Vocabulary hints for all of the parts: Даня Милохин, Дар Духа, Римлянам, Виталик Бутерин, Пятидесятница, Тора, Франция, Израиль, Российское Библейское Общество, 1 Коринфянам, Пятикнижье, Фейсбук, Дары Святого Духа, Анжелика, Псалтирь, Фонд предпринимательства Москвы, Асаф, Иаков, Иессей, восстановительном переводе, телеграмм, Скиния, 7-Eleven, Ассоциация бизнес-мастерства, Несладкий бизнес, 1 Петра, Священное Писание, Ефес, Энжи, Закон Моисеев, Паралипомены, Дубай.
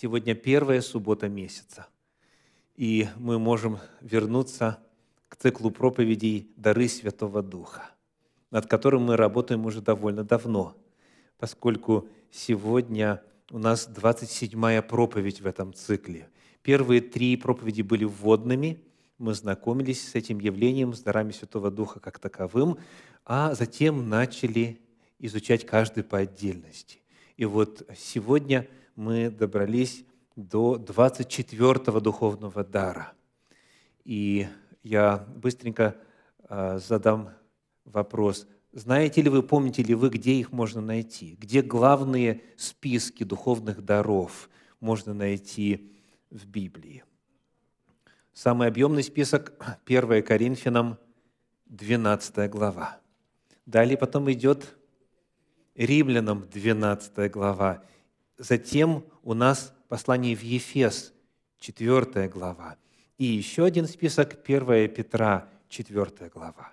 Сегодня первая суббота месяца, и мы можем вернуться к циклу проповедей «Дары Святого Духа», над которым мы работаем уже довольно давно, поскольку сегодня у нас 27-я проповедь в этом цикле. Первые 3 проповеди были вводными, мы знакомились с этим явлением, с дарами Святого Духа как таковым, а затем начали изучать каждый по отдельности. И вот сегодня мы добрались до 24-го духовного дара. И я быстренько задам вопрос. Знаете ли вы, помните ли вы, где их можно найти? Где главные списки духовных даров можно найти в Библии? Самый объемный список – 1 Коринфянам, 12 глава. Далее потом идет Римлянам, 12 глава. Затем у нас послание в Ефес, 4 глава. И еще один список – 1 Петра, 4 глава.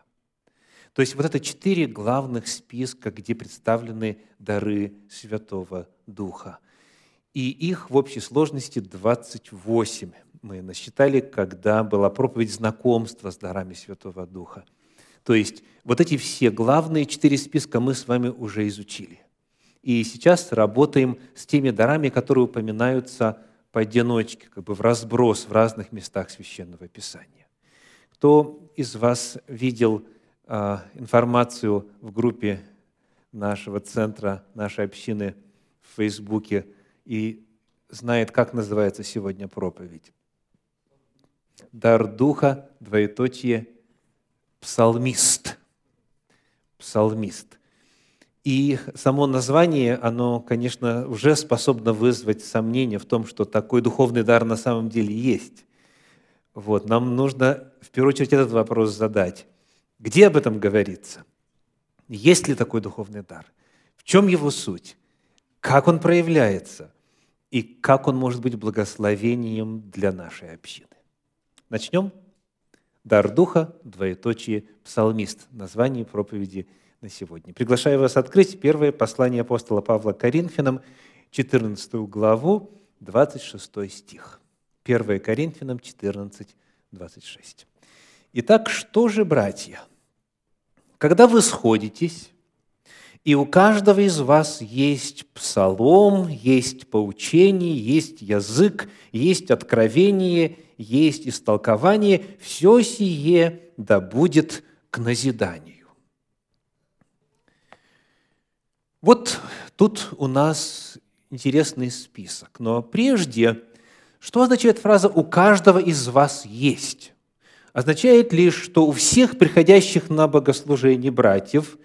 То есть вот это 4 главных списка, где представлены дары Святого Духа. И их в общей сложности 28. Мы насчитали, когда была проповедь знакомства с дарами Святого Духа. То есть вот эти все главные 4 списка мы с вами уже изучили. И сейчас работаем с теми дарами, которые упоминаются поодиночке, как бы в разброс в разных местах Священного Писания. Кто из вас видел информацию в группе нашего центра, нашей общины в Фейсбуке и знает, как называется сегодня проповедь? «Дар Духа, / псалмист». Псалмист. И само название, оно, конечно, уже способно вызвать сомнения в том, что такой духовный дар на самом деле есть. Вот. Нам нужно, в первую очередь, этот вопрос задать. Где об этом говорится? Есть ли такой духовный дар? В чем его суть? Как он проявляется? И как он может быть благословением для нашей общины? Начнем. «Дар Духа, / псалмист». Название проповеди на сегодня. Приглашаю вас открыть первое послание апостола Павла к Коринфянам, 14 главу, 26 стих. 1 Коринфянам 14, 26. Итак, что же, братья, когда вы сходитесь, и у каждого из вас есть псалом, есть поучение, есть язык, есть откровение, есть истолкование, все сие да будет к назиданию. Вот тут у нас интересный список. Но прежде, что означает фраза «у каждого из вас есть»? Означает ли, что у всех приходящих на богослужение братьев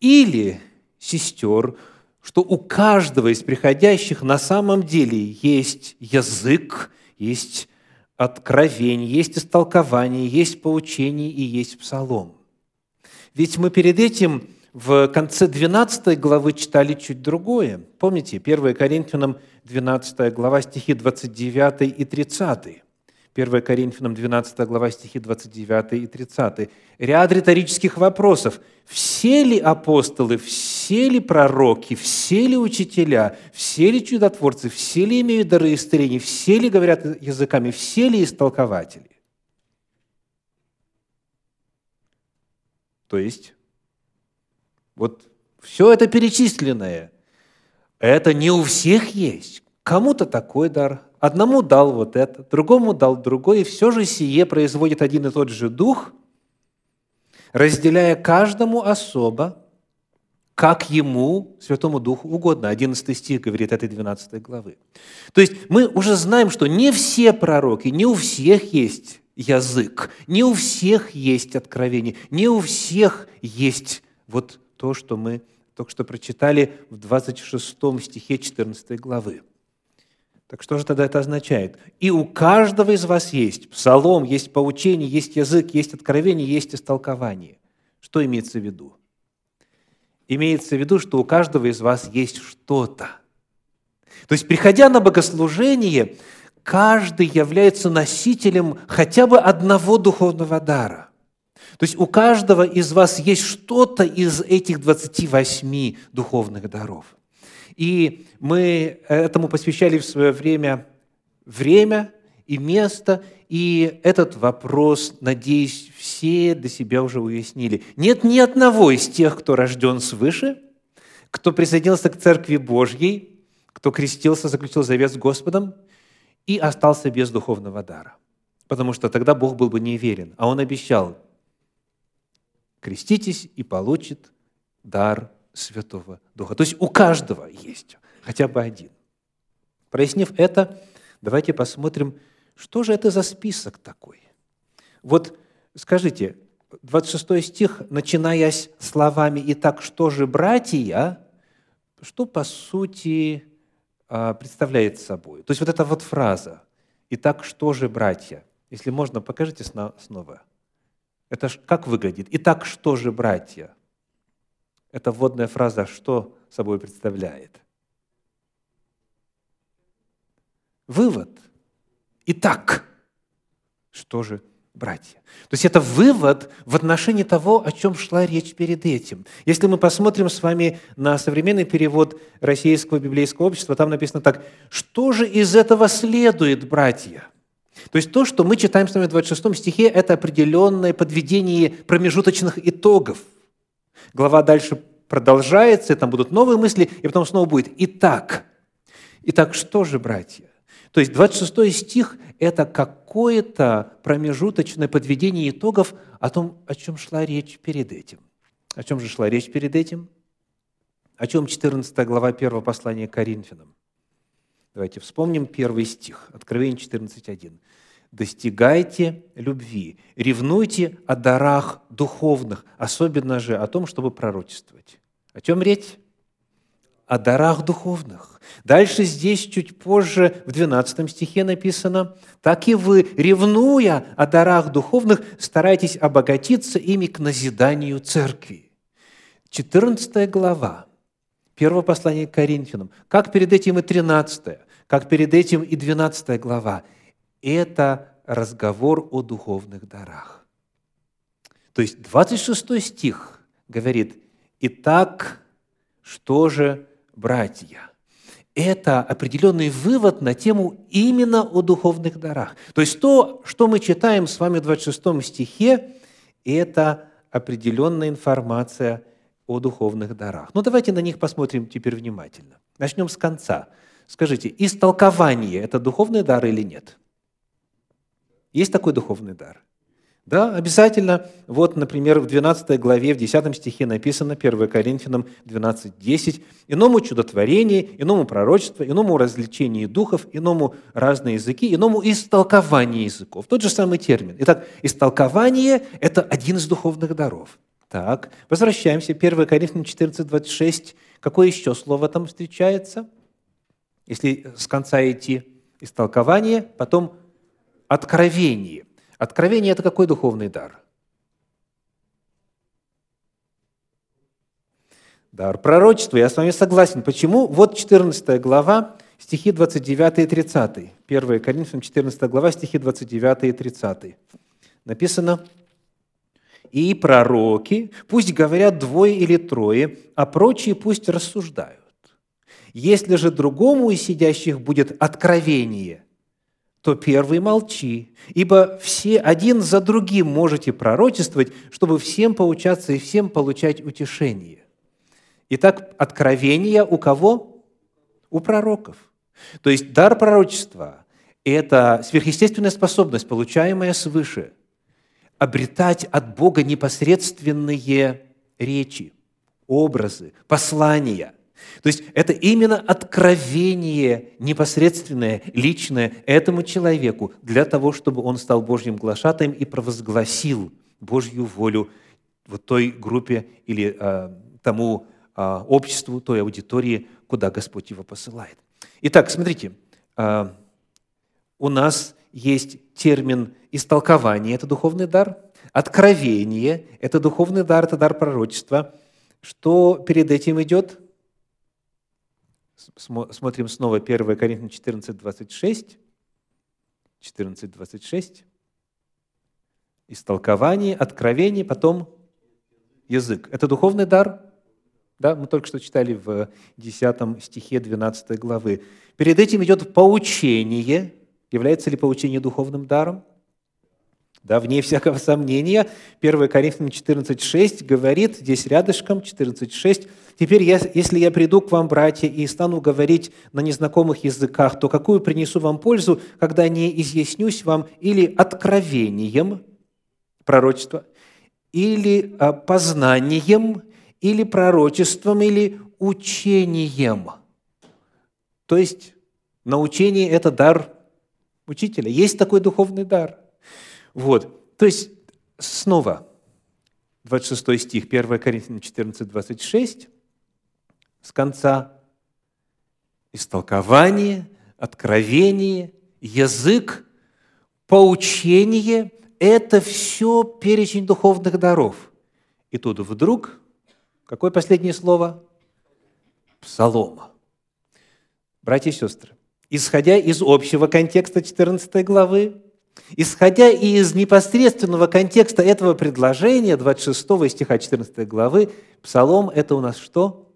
или сестер, что у каждого из приходящих на самом деле есть язык, есть откровение, есть истолкование, есть поучение и есть псалом? Ведь мы перед этим в конце 12 главы читали чуть другое. Помните, 1 Коринфянам 12 глава, стихи 29 и 30. 1 Коринфянам 12 глава, стихи 29 и 30. Ряд риторических вопросов. Все ли апостолы, все ли пророки, все ли учителя, все ли чудотворцы, все ли имеют дары исцеления, все ли говорят языками, все ли истолкователи? То есть, вот все это перечисленное, это не у всех есть. Кому-то такой дар, одному дал вот это, другому дал другое, и все же сие производит один и тот же Дух, разделяя каждому особо, как ему, Святому Духу, угодно. 11 стих говорит этой 12 главы. То есть мы уже знаем, что не все пророки, не у всех есть язык, не у всех есть откровение, не у всех есть вот то, что мы только что прочитали в 26 стихе 14 главы. Так что же тогда это означает? И у каждого из вас есть псалом, есть поучение, есть язык, есть откровение, есть истолкование. Что имеется в виду? Имеется в виду, что у каждого из вас есть что-то. То есть, приходя на богослужение, каждый является носителем хотя бы одного духовного дара. То есть, у каждого из вас есть что-то из этих 28 духовных даров. И мы этому посвящали в свое время и место, и этот вопрос, надеюсь, все для себя уже уяснили. Нет ни одного из тех, кто рожден свыше, кто присоединился к Церкви Божьей, кто крестился, заключил завет с Господом и остался без духовного дара. Потому что тогда Бог был бы неверен. А Он обещал: креститесь и получит дар Святого Духа. То есть у каждого есть хотя бы один. Прояснив это, давайте посмотрим, что же это за список такой. Вот скажите, 26 стих, начинаясь словами «Итак, что же, братья?», что по сути представляет собой? То есть вот эта вот фраза «Итак, что же, братья?». Если можно, покажите снова. Это ж как выглядит? «Итак, что же, братья?» Эта вводная фраза что собой представляет? Вывод. Итак, что же, братья? То есть это вывод в отношении того, о чем шла речь перед этим. Если мы посмотрим с вами на современный перевод Российского Библейского Общества, там написано так: «Что же из этого следует, братья?» То есть то, что мы читаем с вами в 26 стихе, это определенное подведение промежуточных итогов. Глава дальше продолжается, и там будут новые мысли, и потом снова будет «Итак». Итак, что же, братья? То есть 26 стих – это какое-то промежуточное подведение итогов о том, о чем шла речь перед этим. О чем же шла речь перед этим? О чем 14 глава 1 послания к Коринфянам? Давайте вспомним 1 стих, Откровение 14:1. «Достигайте любви, ревнуйте о дарах духовных, особенно же о том, чтобы пророчествовать». О чем речь? О дарах духовных. Дальше здесь чуть позже, в 12 стихе написано: «Так и вы, ревнуя о дарах духовных, старайтесь обогатиться ими к назиданию церкви». 14 глава 1 послания к Коринфянам, как перед этим и 13, как перед этим и 12 глава, это разговор о духовных дарах. То есть 26 стих говорит: «Итак, что же, братья?» Это определенный вывод на тему именно о духовных дарах. То есть то, что мы читаем с вами в 26 стихе, это определенная информация о духовных дарах. Ну, давайте на них посмотрим теперь внимательно. Начнем с конца. Скажите, истолкование – это духовный дар или нет? Есть такой духовный дар? Да, обязательно. Вот, например, в 12 главе, в 10 стихе написано, 1 Коринфянам 12:10: «Иному чудотворение, иному пророчество, иному развлечение духов, иному разные языки, иному истолкование языков». Тот же самый термин. Итак, истолкование – это один из духовных даров. Так, возвращаемся. 1 Коринфянам 14:26. Какое еще слово там встречается? Если с конца идти: истолкование, потом откровение. Откровение – это какой духовный дар? Дар пророчества. Я с вами согласен. Почему? Вот 14 глава, стихи 29 и 30. 1 Коринфянам 14 глава, стихи 29 и 30. Написано: «И пророки пусть говорят двое или трое, а прочие пусть рассуждают. Если же другому из сидящих будет откровение, то первый молчи, ибо все один за другим можете пророчествовать, чтобы всем поучаться и всем получать утешение». Итак, откровение у кого? У пророков. То есть дар пророчества – это сверхъестественная способность, получаемая свыше, обретать от Бога непосредственные речи, образы, послания. То есть это именно откровение непосредственное, личное этому человеку для того, чтобы он стал Божьим глашатаем и провозгласил Божью волю вот той группе или тому обществу, той аудитории, куда Господь его посылает. Итак, смотрите, у нас есть термин «истолкование» – это духовный дар, «откровение» – это духовный дар, это дар пророчества. Что перед этим идет? Смотрим снова 1 Коринфянам 14:26. 14:26. Истолкование, откровение, потом язык. Это духовный дар? Да, мы только что читали в 10 стихе 12 главы. Перед этим идет поучение. Является ли поучение духовным даром? Да, вне всякого сомнения. 1 Коринфянам 14:6 говорит, здесь рядышком 14:6. «Теперь, если я приду к вам, братья, и стану говорить на незнакомых языках, то какую принесу вам пользу, когда не изъяснюсь вам или откровением пророчества, или познанием, или пророчеством, или учением». То есть научение – это дар учителя. Есть такой духовный дар. Вот. То есть снова 26 стих, 1 Коринфянам 14, 26, с конца: истолкование, откровение, язык, поучение – это все перечень духовных даров. И тут вдруг какое последнее слово? Псалома. Братья и сестры, исходя из общего контекста 14 главы, исходя из непосредственного контекста этого предложения, 26 стиха 14 главы, псалом – это у нас что?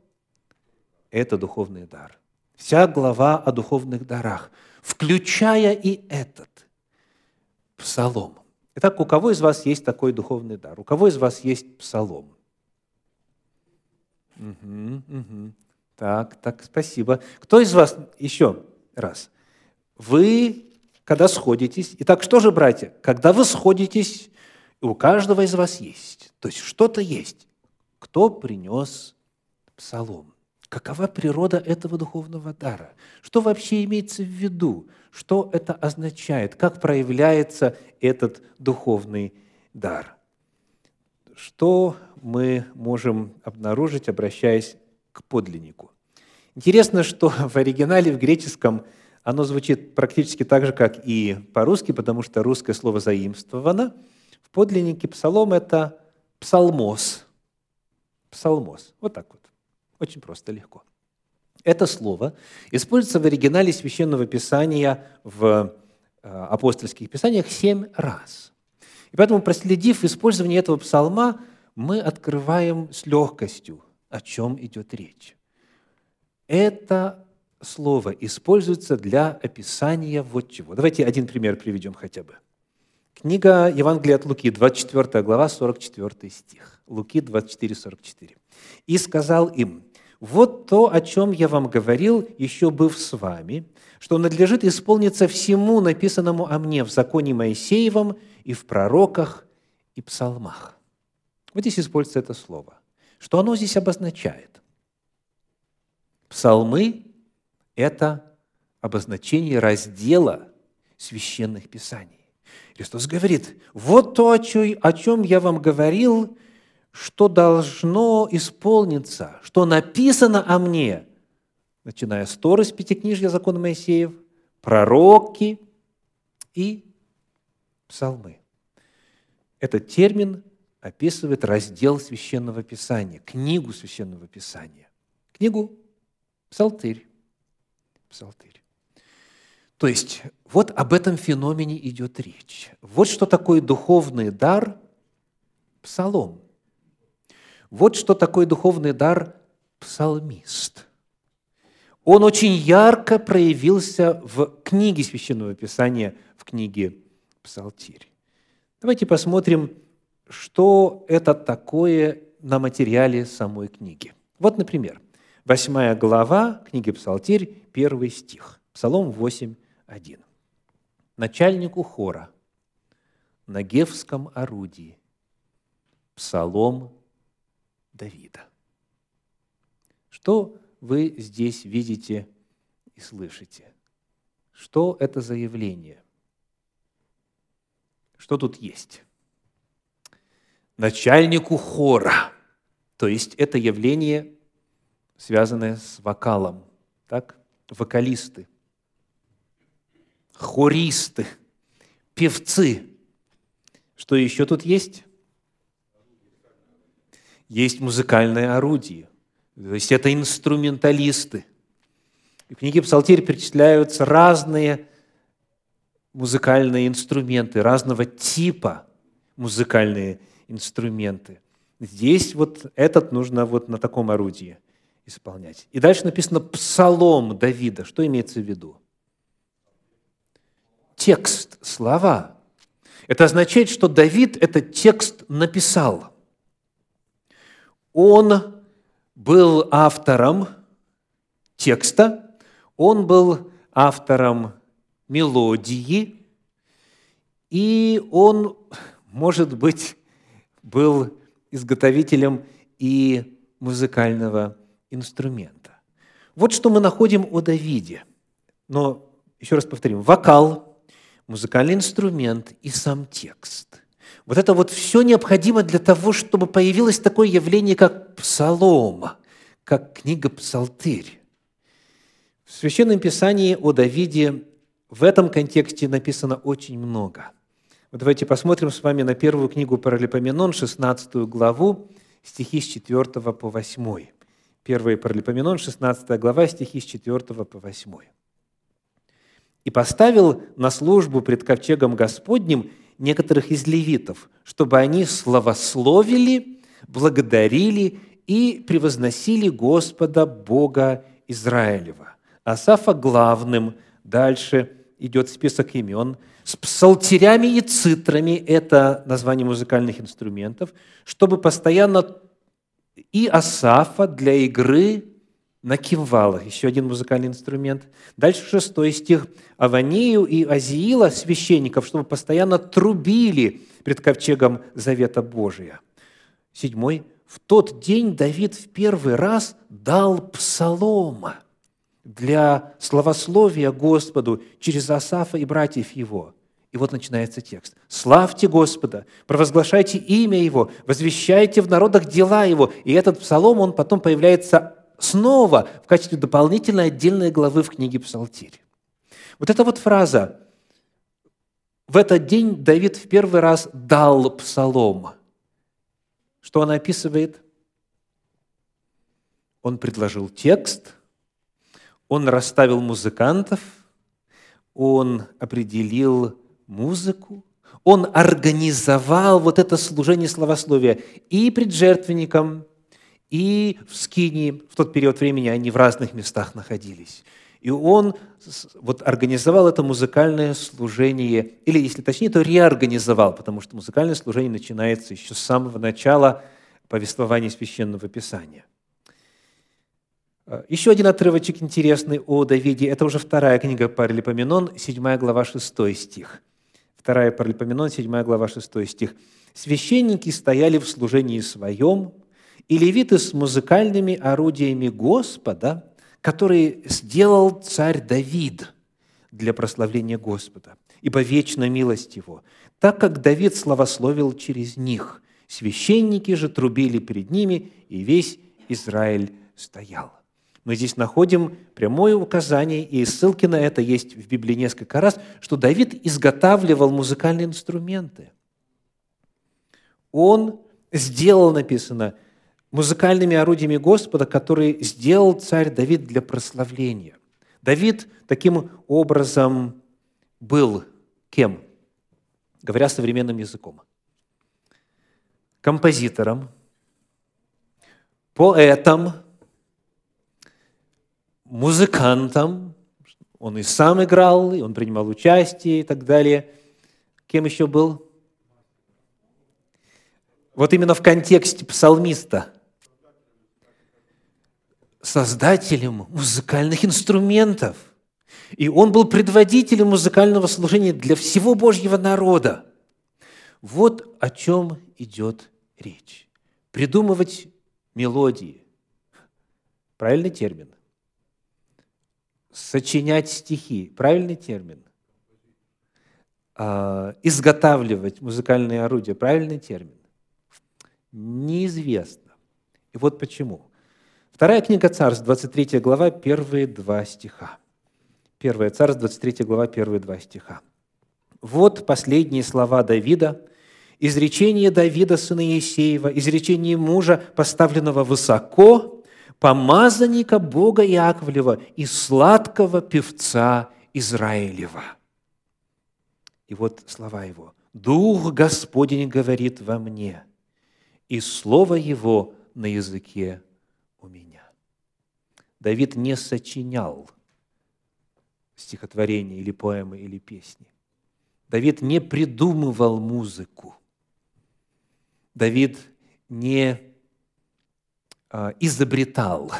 Это духовный дар. Вся глава о духовных дарах, включая и этот псалом. Итак, у кого из вас есть такой духовный дар? У кого из вас есть псалом? Так, спасибо. Кто из вас, еще раз, вы... Когда сходитесь. Итак, что же, братья, когда вы сходитесь, у каждого из вас есть, то есть что-то есть, кто принес псалом? Какова природа этого духовного дара? Что вообще имеется в виду? Что это означает? Как проявляется этот духовный дар? Что мы можем обнаружить, обращаясь к подлиннику? Интересно, что в оригинале, в греческом, оно звучит практически так же, как и по-русски, потому что русское слово заимствовано. В подлиннике псалом – это псалмос. Псалмос. Вот так вот. Очень просто, легко. Это слово используется в оригинале Священного Писания в апостольских писаниях 7 раз. И поэтому, проследив использование этого псалма, мы открываем с легкостью, о чем идет речь. Это слово используется для описания вот чего. Давайте один пример приведем хотя бы. Книга Евангелия от Луки, 24 глава, 44 стих. Луки 24, 44. «И сказал им: вот то, о чем я вам говорил, еще быв с вами, что надлежит исполниться всему написанному о мне в законе Моисеевом и в пророках и псалмах». Вот здесь используется это слово. Что оно здесь обозначает? Псалмы — это обозначение раздела священных писаний. Христос говорит: вот то, о чем я вам говорил, что должно исполниться, что написано о мне, начиная с Торы, с Пятикнижья, закона Моисеев, пророки и псалмы. Этот термин описывает раздел Священного Писания, книгу Священного Писания, книгу Псалтирь. Псалтырь. То есть вот об этом феномене идет речь. Вот что такое духовный дар – псалом. Вот что такое духовный дар – псалмист. Он очень ярко проявился в книге Священного Писания, в книге Псалтирь. Давайте посмотрим, что это такое на материале самой книги. Вот, например, 8 глава книги Псалтирь, 1 стих, Псалом 8:1. «Начальнику хора на гевском орудии псалом Давида». Что вы здесь видите и слышите? Что это за явление? Что тут есть? Начальнику хора, то есть это явление, связанное с вокалом, так? Вокалисты, хористы, певцы. Что еще тут есть? Есть музыкальное орудие, то есть это инструменталисты. В книге Псалтирь перечисляются разные музыкальные инструменты, разного типа музыкальные инструменты. Здесь вот этот нужно вот на таком орудии исполнять. И дальше написано «псалом Давида». Что имеется в виду? Текст, слова. Это означает, что Давид этот текст написал. Он был автором текста, он был автором мелодии, и он, может быть, был изготовителем и музыкального инструмента. Вот что мы находим о Давиде. Но, еще раз повторим, вокал, музыкальный инструмент и сам текст. Вот это вот все необходимо для того, чтобы появилось такое явление, как псалом, как книга Псалтирь. В Священном Писании о Давиде в этом контексте написано очень много. Вот давайте посмотрим с вами на первую книгу Паралипоменон, 16 главу, стихи с 4 по 8. 1 Паралипоменон, 16 глава, стихи с 4 по 8. «И поставил на службу пред ковчегом Господним некоторых из левитов, чтобы они славословили, благодарили и превозносили Господа Бога Израилева. Асафа главным». Дальше идет список имен с псалтирями и цитрами, это название музыкальных инструментов, чтобы постоянно и Асафа для игры на кимвалах, еще один музыкальный инструмент. Дальше 6 стих. Аванею и Азиила, священников, чтобы постоянно трубили пред ковчегом Завета Божия. 7. В тот день Давид в первый раз дал псалома для славословия Господу через Асафа и братьев его. И вот начинается текст. «Славьте Господа, провозглашайте имя Его, возвещайте в народах дела Его». И этот псалом, он потом появляется снова в качестве дополнительной отдельной главы в книге Псалтирь. Вот эта вот фраза «В этот день Давид в первый раз дал псалом». Что она описывает? Он предложил текст, он расставил музыкантов, он определил музыку, он организовал вот это служение славословия и пред жертвенником, и в Скинии. В тот период времени они в разных местах находились. И он вот организовал это музыкальное служение, или, если точнее, то реорганизовал, потому что музыкальное служение начинается еще с самого начала повествования Священного Писания. Еще один отрывочек интересный о Давиде. Это уже вторая книга Паралипоменон, 7 глава, 6 стих. 2 Паралипоменон, 7 глава, 6 стих. «Священники стояли в служении своем, и левиты с музыкальными орудиями Господа, которые сделал царь Давид для прославления Господа, ибо вечна милость его, так как Давид славословил через них. Священники же трубили перед ними, и весь Израиль стоял». Мы здесь находим прямое указание, и ссылки на это есть в Библии несколько раз, что Давид изготавливал музыкальные инструменты. Он сделал, написано, музыкальными орудиями Господа, которые сделал царь Давид для прославления. Давид таким образом был кем? Говоря современным языком. Композитором, поэтом, музыкантом, он и сам играл, и он принимал участие и так далее. Кем еще был? Вот именно в контексте псалмиста. Создателем музыкальных инструментов. И он был предводителем музыкального служения для всего Божьего народа. Вот о чем идет речь. Придумывать мелодии. Правильный термин. Сочинять стихи. Правильный термин. Изготавливать музыкальные орудия. Правильный термин. Неизвестно. И вот почему. Вторая книга Царств, 23 глава, первые два стиха. 1 Царств, 23 глава, первые два стиха. «Вот последние слова Давида, изречение Давида, сына Иессеева, изречение мужа, поставленного высоко, помазанника Бога Иаковлева и сладкого певца Израилева». И вот слова его. «Дух Господень говорит во мне, и слово его на языке у меня». Давид не сочинял стихотворения или поэмы, или песни. Давид не придумывал музыку. Давид не изобретал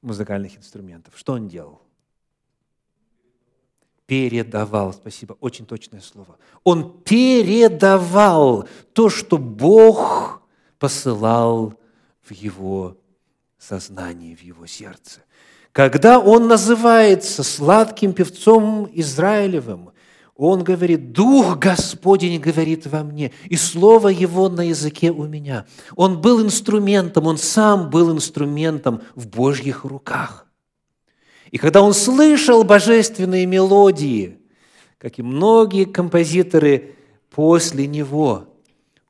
музыкальных инструментов. Что он делал? Передавал. Спасибо. Очень точное слово. Он передавал то, что Бог посылал в его сознание, в его сердце. Когда он называется сладким певцом Израилевым, он говорит: «Дух Господень говорит во мне, и слово его на языке у меня». Он был инструментом, он сам был инструментом в Божьих руках. И когда он слышал божественные мелодии, как и многие композиторы после него,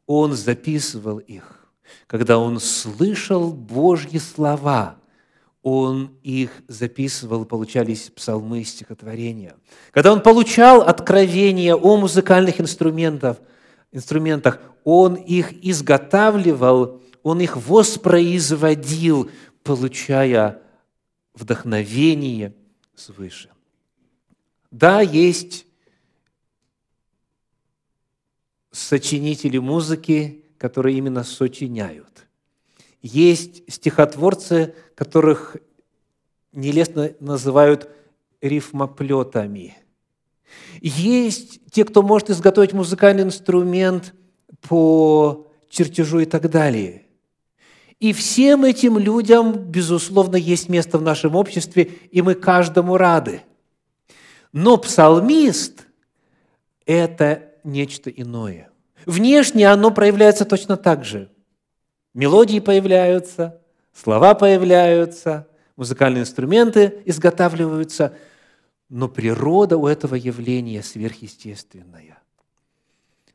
он записывал их. Когда он слышал Божьи слова, он их записывал, получались псалмы и стихотворения. Когда он получал откровения о музыкальных инструментах, он их изготавливал, он их воспроизводил, получая вдохновение свыше. Да, есть сочинители музыки, которые именно сочиняют. Есть стихотворцы, которых нелестно называют рифмоплетами. Есть те, кто может изготовить музыкальный инструмент по чертежу и так далее. И всем этим людям, безусловно, есть место в нашем обществе, и мы каждому рады. Но псалмист – это нечто иное. Внешне оно проявляется точно так же. Мелодии появляются, слова появляются, музыкальные инструменты изготавливаются, но природа у этого явления сверхъестественная.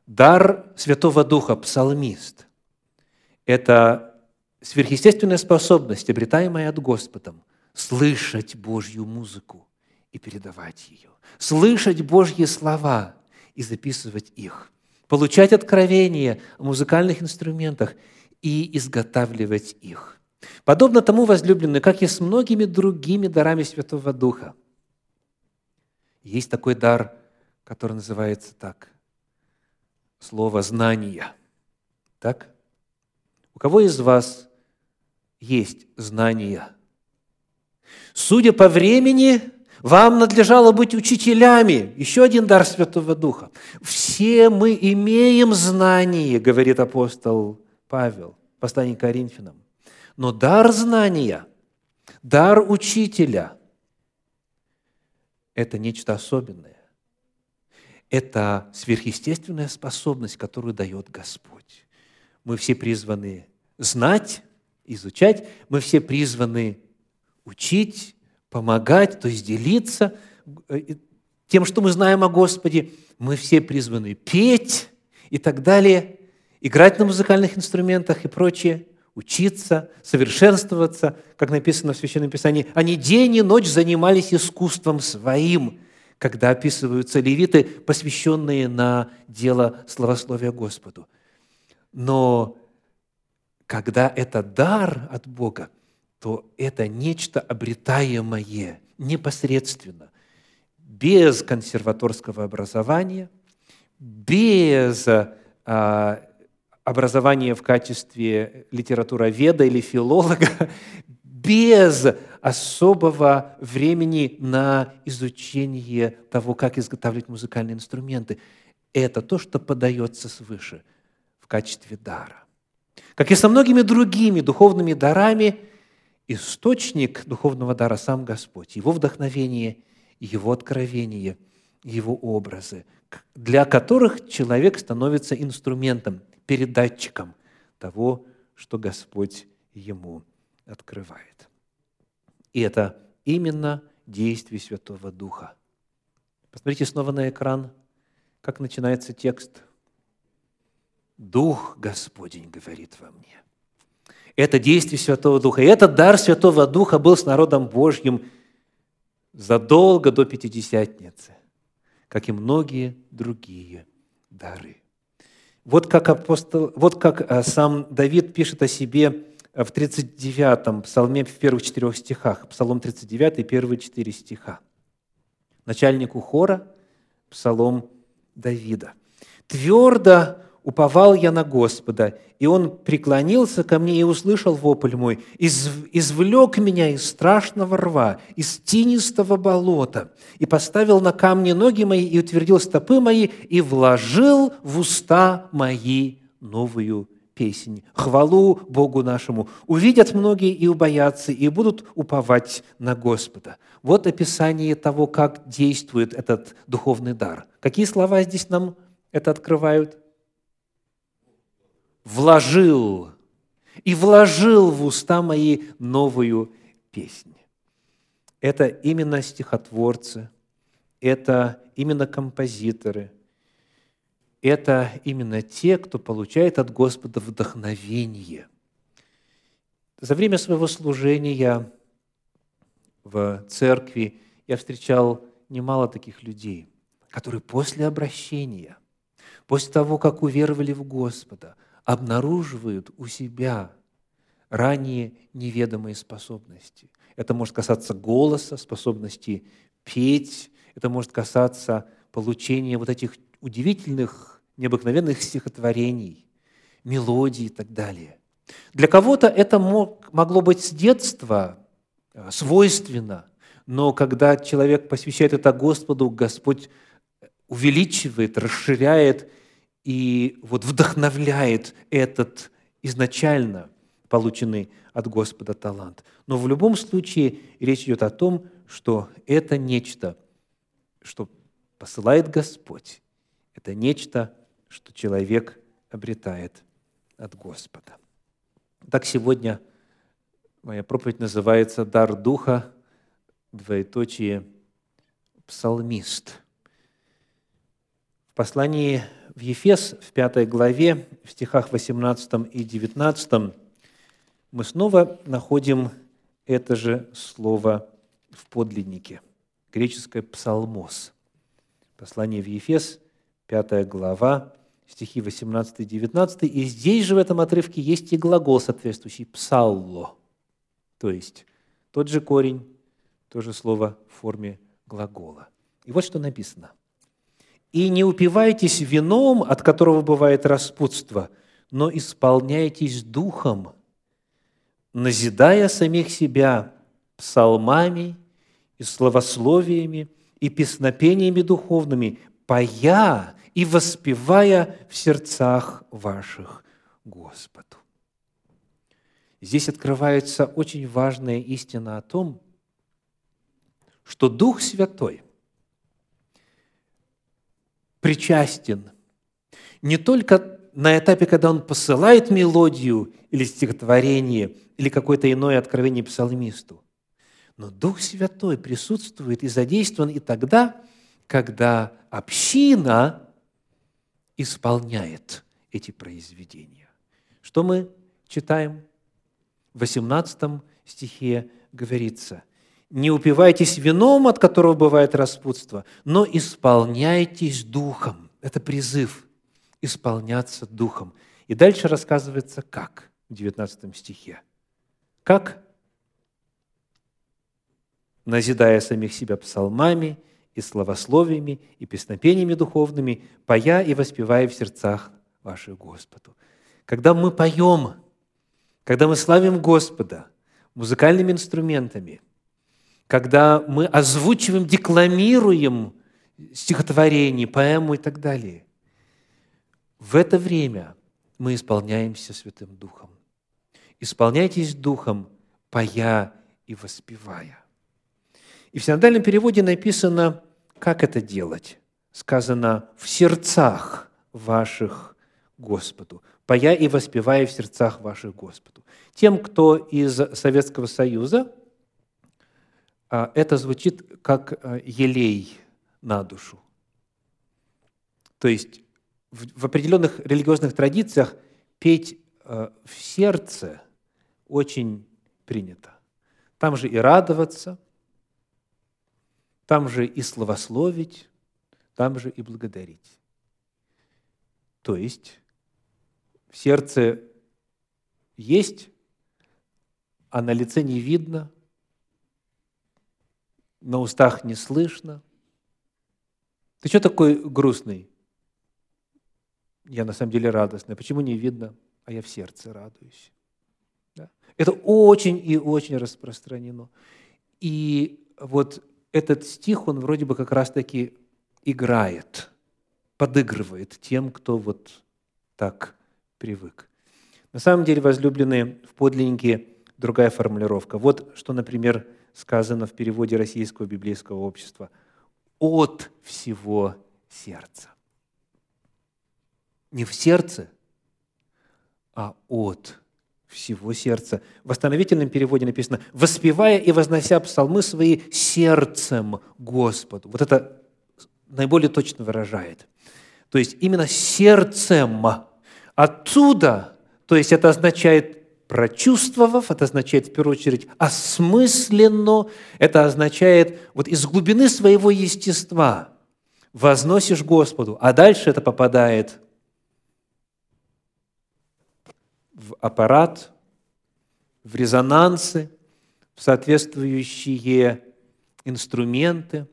Дар Святого Духа, псалмист, – это сверхъестественная способность, обретаемая от Господа, слышать Божью музыку и передавать ее, слышать Божьи слова и записывать их, получать откровения о музыкальных инструментах и изготавливать их. Подобно тому, возлюбленные, как и с многими другими дарами Святого Духа, есть такой дар, который называется так – слово знания. Так? У кого из вас есть знания? Судя по времени, вам надлежало быть учителями. Еще один дар Святого Духа. «Все мы имеем знание», – говорит апостол Павел, послание к Коринфянам. Но дар знания, дар учителя – это нечто особенное. Это сверхъестественная способность, которую дает Господь. Мы все призваны знать, изучать, мы все призваны учить, помогать, то есть делиться тем, что мы знаем о Господе. Мы все призваны петь и так далее, играть на музыкальных инструментах и прочее, учиться, совершенствоваться, как написано в Священном Писании. Они день и ночь занимались искусством своим, когда описываются левиты, посвященные на дело славословия Господу. Но когда это дар от Бога, то это нечто обретаемое непосредственно, без консерваторского образования, без образование в качестве литературоведа или филолога, без особого времени на изучение того, как изготавливать музыкальные инструменты. Это то, что подается свыше в качестве дара. Как и со многими другими духовными дарами, источник духовного дара – сам Господь, его вдохновение, его откровение, его образы, для которых человек становится инструментом, передатчиком того, что Господь ему открывает. И это именно действие Святого Духа. Посмотрите снова на экран, как начинается текст. «Дух Господень говорит во мне». Это действие Святого Духа. И этот дар Святого Духа был с народом Божьим задолго до Пятидесятницы, как и многие другие дары. Вот как сам Давид пишет о себе в 39-м псалме, в первых 4 стихах, псалом 39, первые 4 стиха. Начальнику хора, псалом Давида. «Твердо уповал я на Господа, и Он преклонился ко мне и услышал вопль мой, извлек меня из страшного рва, из тинистого болота, и поставил на камни ноги мои, и утвердил стопы мои, и вложил в уста мои новую песнь. Хвалу Богу нашему! Увидят многие и убоятся, и будут уповать на Господа». Вот описание того, как действует этот духовный дар. Какие слова здесь нам это открывают? «Вложил, и вложил в уста мои новую песнь». Это именно стихотворцы, это именно композиторы, это именно те, кто получает от Господа вдохновение. За время своего служения в церкви я встречал немало таких людей, которые после обращения, после того, как уверовали в Господа, обнаруживают у себя ранее неведомые способности. Это может касаться голоса, способности петь, это может касаться получения вот этих удивительных, необыкновенных стихотворений, мелодий и так далее. Для кого-то это могло быть с детства свойственно, но когда человек посвящает это Господу, Господь увеличивает, расширяет и вот вдохновляет этот изначально полученный от Господа талант. Но в любом случае речь идет о том, что это нечто, что посылает Господь. Это нечто, что человек обретает от Господа. Так сегодня моя проповедь называется «Дар Духа, псалмист». В послании в Ефес, в 5 главе, в стихах 18 и 19, мы снова находим это же слово в подлиннике, греческое «псалмос». Послание в Ефес, 5 глава, стихи 18 и 19. И здесь же в этом отрывке есть и глагол, соответствующий «псалло», то есть тот же корень, то же слово в форме глагола. И вот что написано. «И не упивайтесь вином, от которого бывает распутство, но исполняйтесь духом, назидая самих себя псалмами и словословиями и песнопениями духовными, пая и воспевая в сердцах ваших Господу». Здесь открывается очень важная истина о том, что Дух Святой причастен не только на этапе, когда он посылает мелодию или стихотворение, или какое-то иное откровение псалмисту, но Дух Святой присутствует и задействован и тогда, когда община исполняет эти произведения. Что мы читаем? В 18 стихе говорится: «Не упивайтесь вином, от которого бывает распутство, но исполняйтесь духом». Это призыв – исполняться духом. И дальше рассказывается, как в 19 стихе. Как? «Назидая самих себя псалмами и словословиями и песнопениями духовными, пая и воспевая в сердцах ваших Господу». Когда мы поем, когда мы славим Господа музыкальными инструментами, когда мы озвучиваем, декламируем стихотворение, поэму и так далее, в это время мы исполняемся Святым Духом. «Исполняйтесь Духом, пая и воспевая». И в синодальном переводе написано, как это делать. Сказано: «в сердцах ваших Господу». «Пая и воспевая в сердцах ваших Господу». Тем, кто из Советского Союза, это звучит как елей на душу. То есть в определенных религиозных традициях петь в сердце очень принято. Там же и радоваться, там же и словословить, там же и благодарить. То есть в сердце есть, а на лице не видно, на устах не слышно. Ты что такой грустный? Я на самом деле радостный. Почему не видно? А я в сердце радуюсь. Да? Это очень и очень распространено. И вот этот стих, он вроде бы как раз-таки играет, подыгрывает тем, кто вот так привык. На самом деле, возлюбленные, в подлиннике другая формулировка. Вот что, например, сказано в переводе Российского Библейского Общества. «От всего сердца». Не в сердце, а от всего сердца. В восстановительном переводе написано «воспевая и вознося псалмы свои сердцем Господу». Вот это наиболее точно выражает. То есть именно сердцем. Оттуда, то есть это означает прочувствовав, это означает в первую очередь осмысленно, это означает вот из глубины своего естества возносишь Господу, а дальше это попадает в аппарат, в резонансы, в соответствующие инструменты,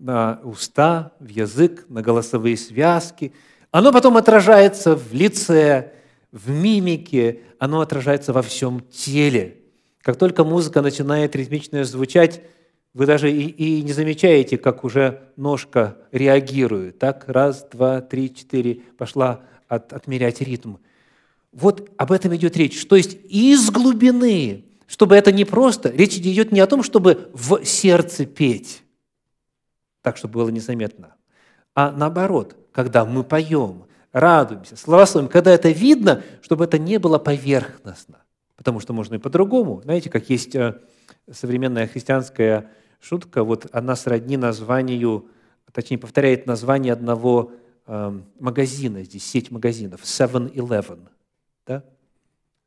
на уста, в язык, на голосовые связки. Оно потом отражается в лице, в мимике, оно отражается во всем теле. Как только музыка начинает ритмично звучать, вы даже и не замечаете, как уже ножка реагирует. Так, раз, два, три, четыре, пошла отмерять ритм. Вот об этом идет речь. То есть из глубины, чтобы это не просто, речь идет не о том, чтобы в сердце петь, так, чтобы было незаметно. А наоборот, когда мы поем, радуемся, славословим, когда это видно, чтобы это не было поверхностно. Потому что можно и по-другому. Знаете, как есть современная христианская шутка, вот она сродни названию, точнее, повторяет название одного магазина, здесь сеть магазинов, 7-Eleven. Да?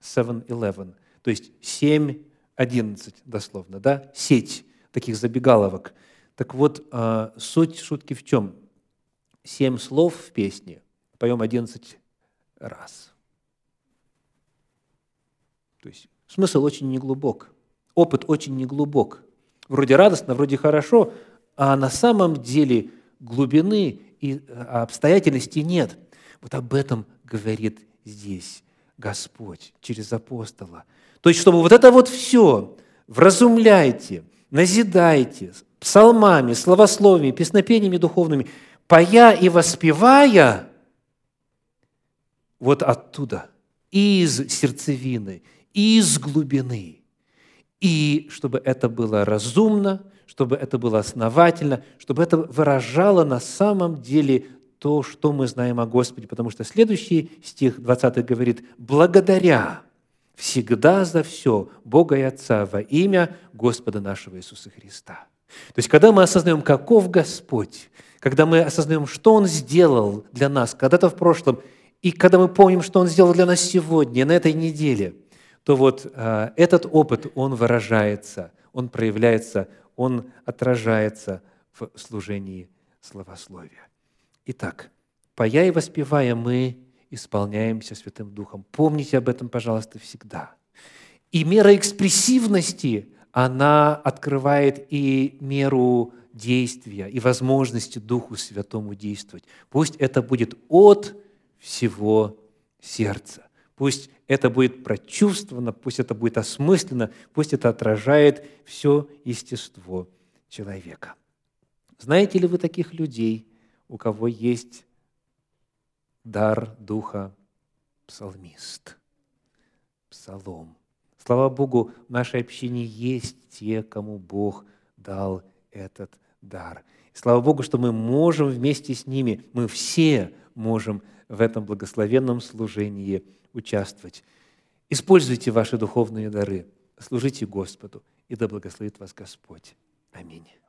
7-Eleven, то есть 7-11 дословно, да? Сеть таких забегаловок. Так вот, суть шутки в чем? 7 слов в песне поем 11 раз. То есть смысл очень неглубок, опыт очень неглубок. Вроде радостно, вроде хорошо, а на самом деле глубины и обстоятельности нет. Вот об этом говорит здесь Господь через апостола. То есть, чтобы вот это вот все вразумляйте, назидайте, псалмами, словословиями, песнопениями духовными, поя и воспевая, вот оттуда, из сердцевины, из глубины. И чтобы это было разумно, чтобы это было основательно, чтобы это выражало на самом деле то, что мы знаем о Господе. Потому что следующий стих, 20, говорит: «Благодаря всегда за все Бога и Отца во имя Господа нашего Иисуса Христа». То есть, когда мы осознаем, каков Господь, когда мы осознаем, что Он сделал для нас когда-то в прошлом, и когда мы помним, что Он сделал для нас сегодня, на этой неделе, то вот этот опыт, он выражается, он проявляется, он отражается в служении словословия. Итак, поя и воспевая, мы исполняемся Святым Духом. Помните об этом, пожалуйста, всегда. И мера экспрессивности – она открывает и меру действия, и возможности Духу Святому действовать. Пусть это будет от всего сердца. Пусть это будет прочувствовано, пусть это будет осмысленно, пусть это отражает все естество человека. Знаете ли вы таких людей, у кого есть дар Духа псалмист, псалом? Слава Богу, в нашей общине есть те, кому Бог дал этот дар. И слава Богу, что мы можем вместе с ними, мы все можем в этом благословенном служении участвовать. Используйте ваши духовные дары, служите Господу, и да благословит вас Господь. Аминь.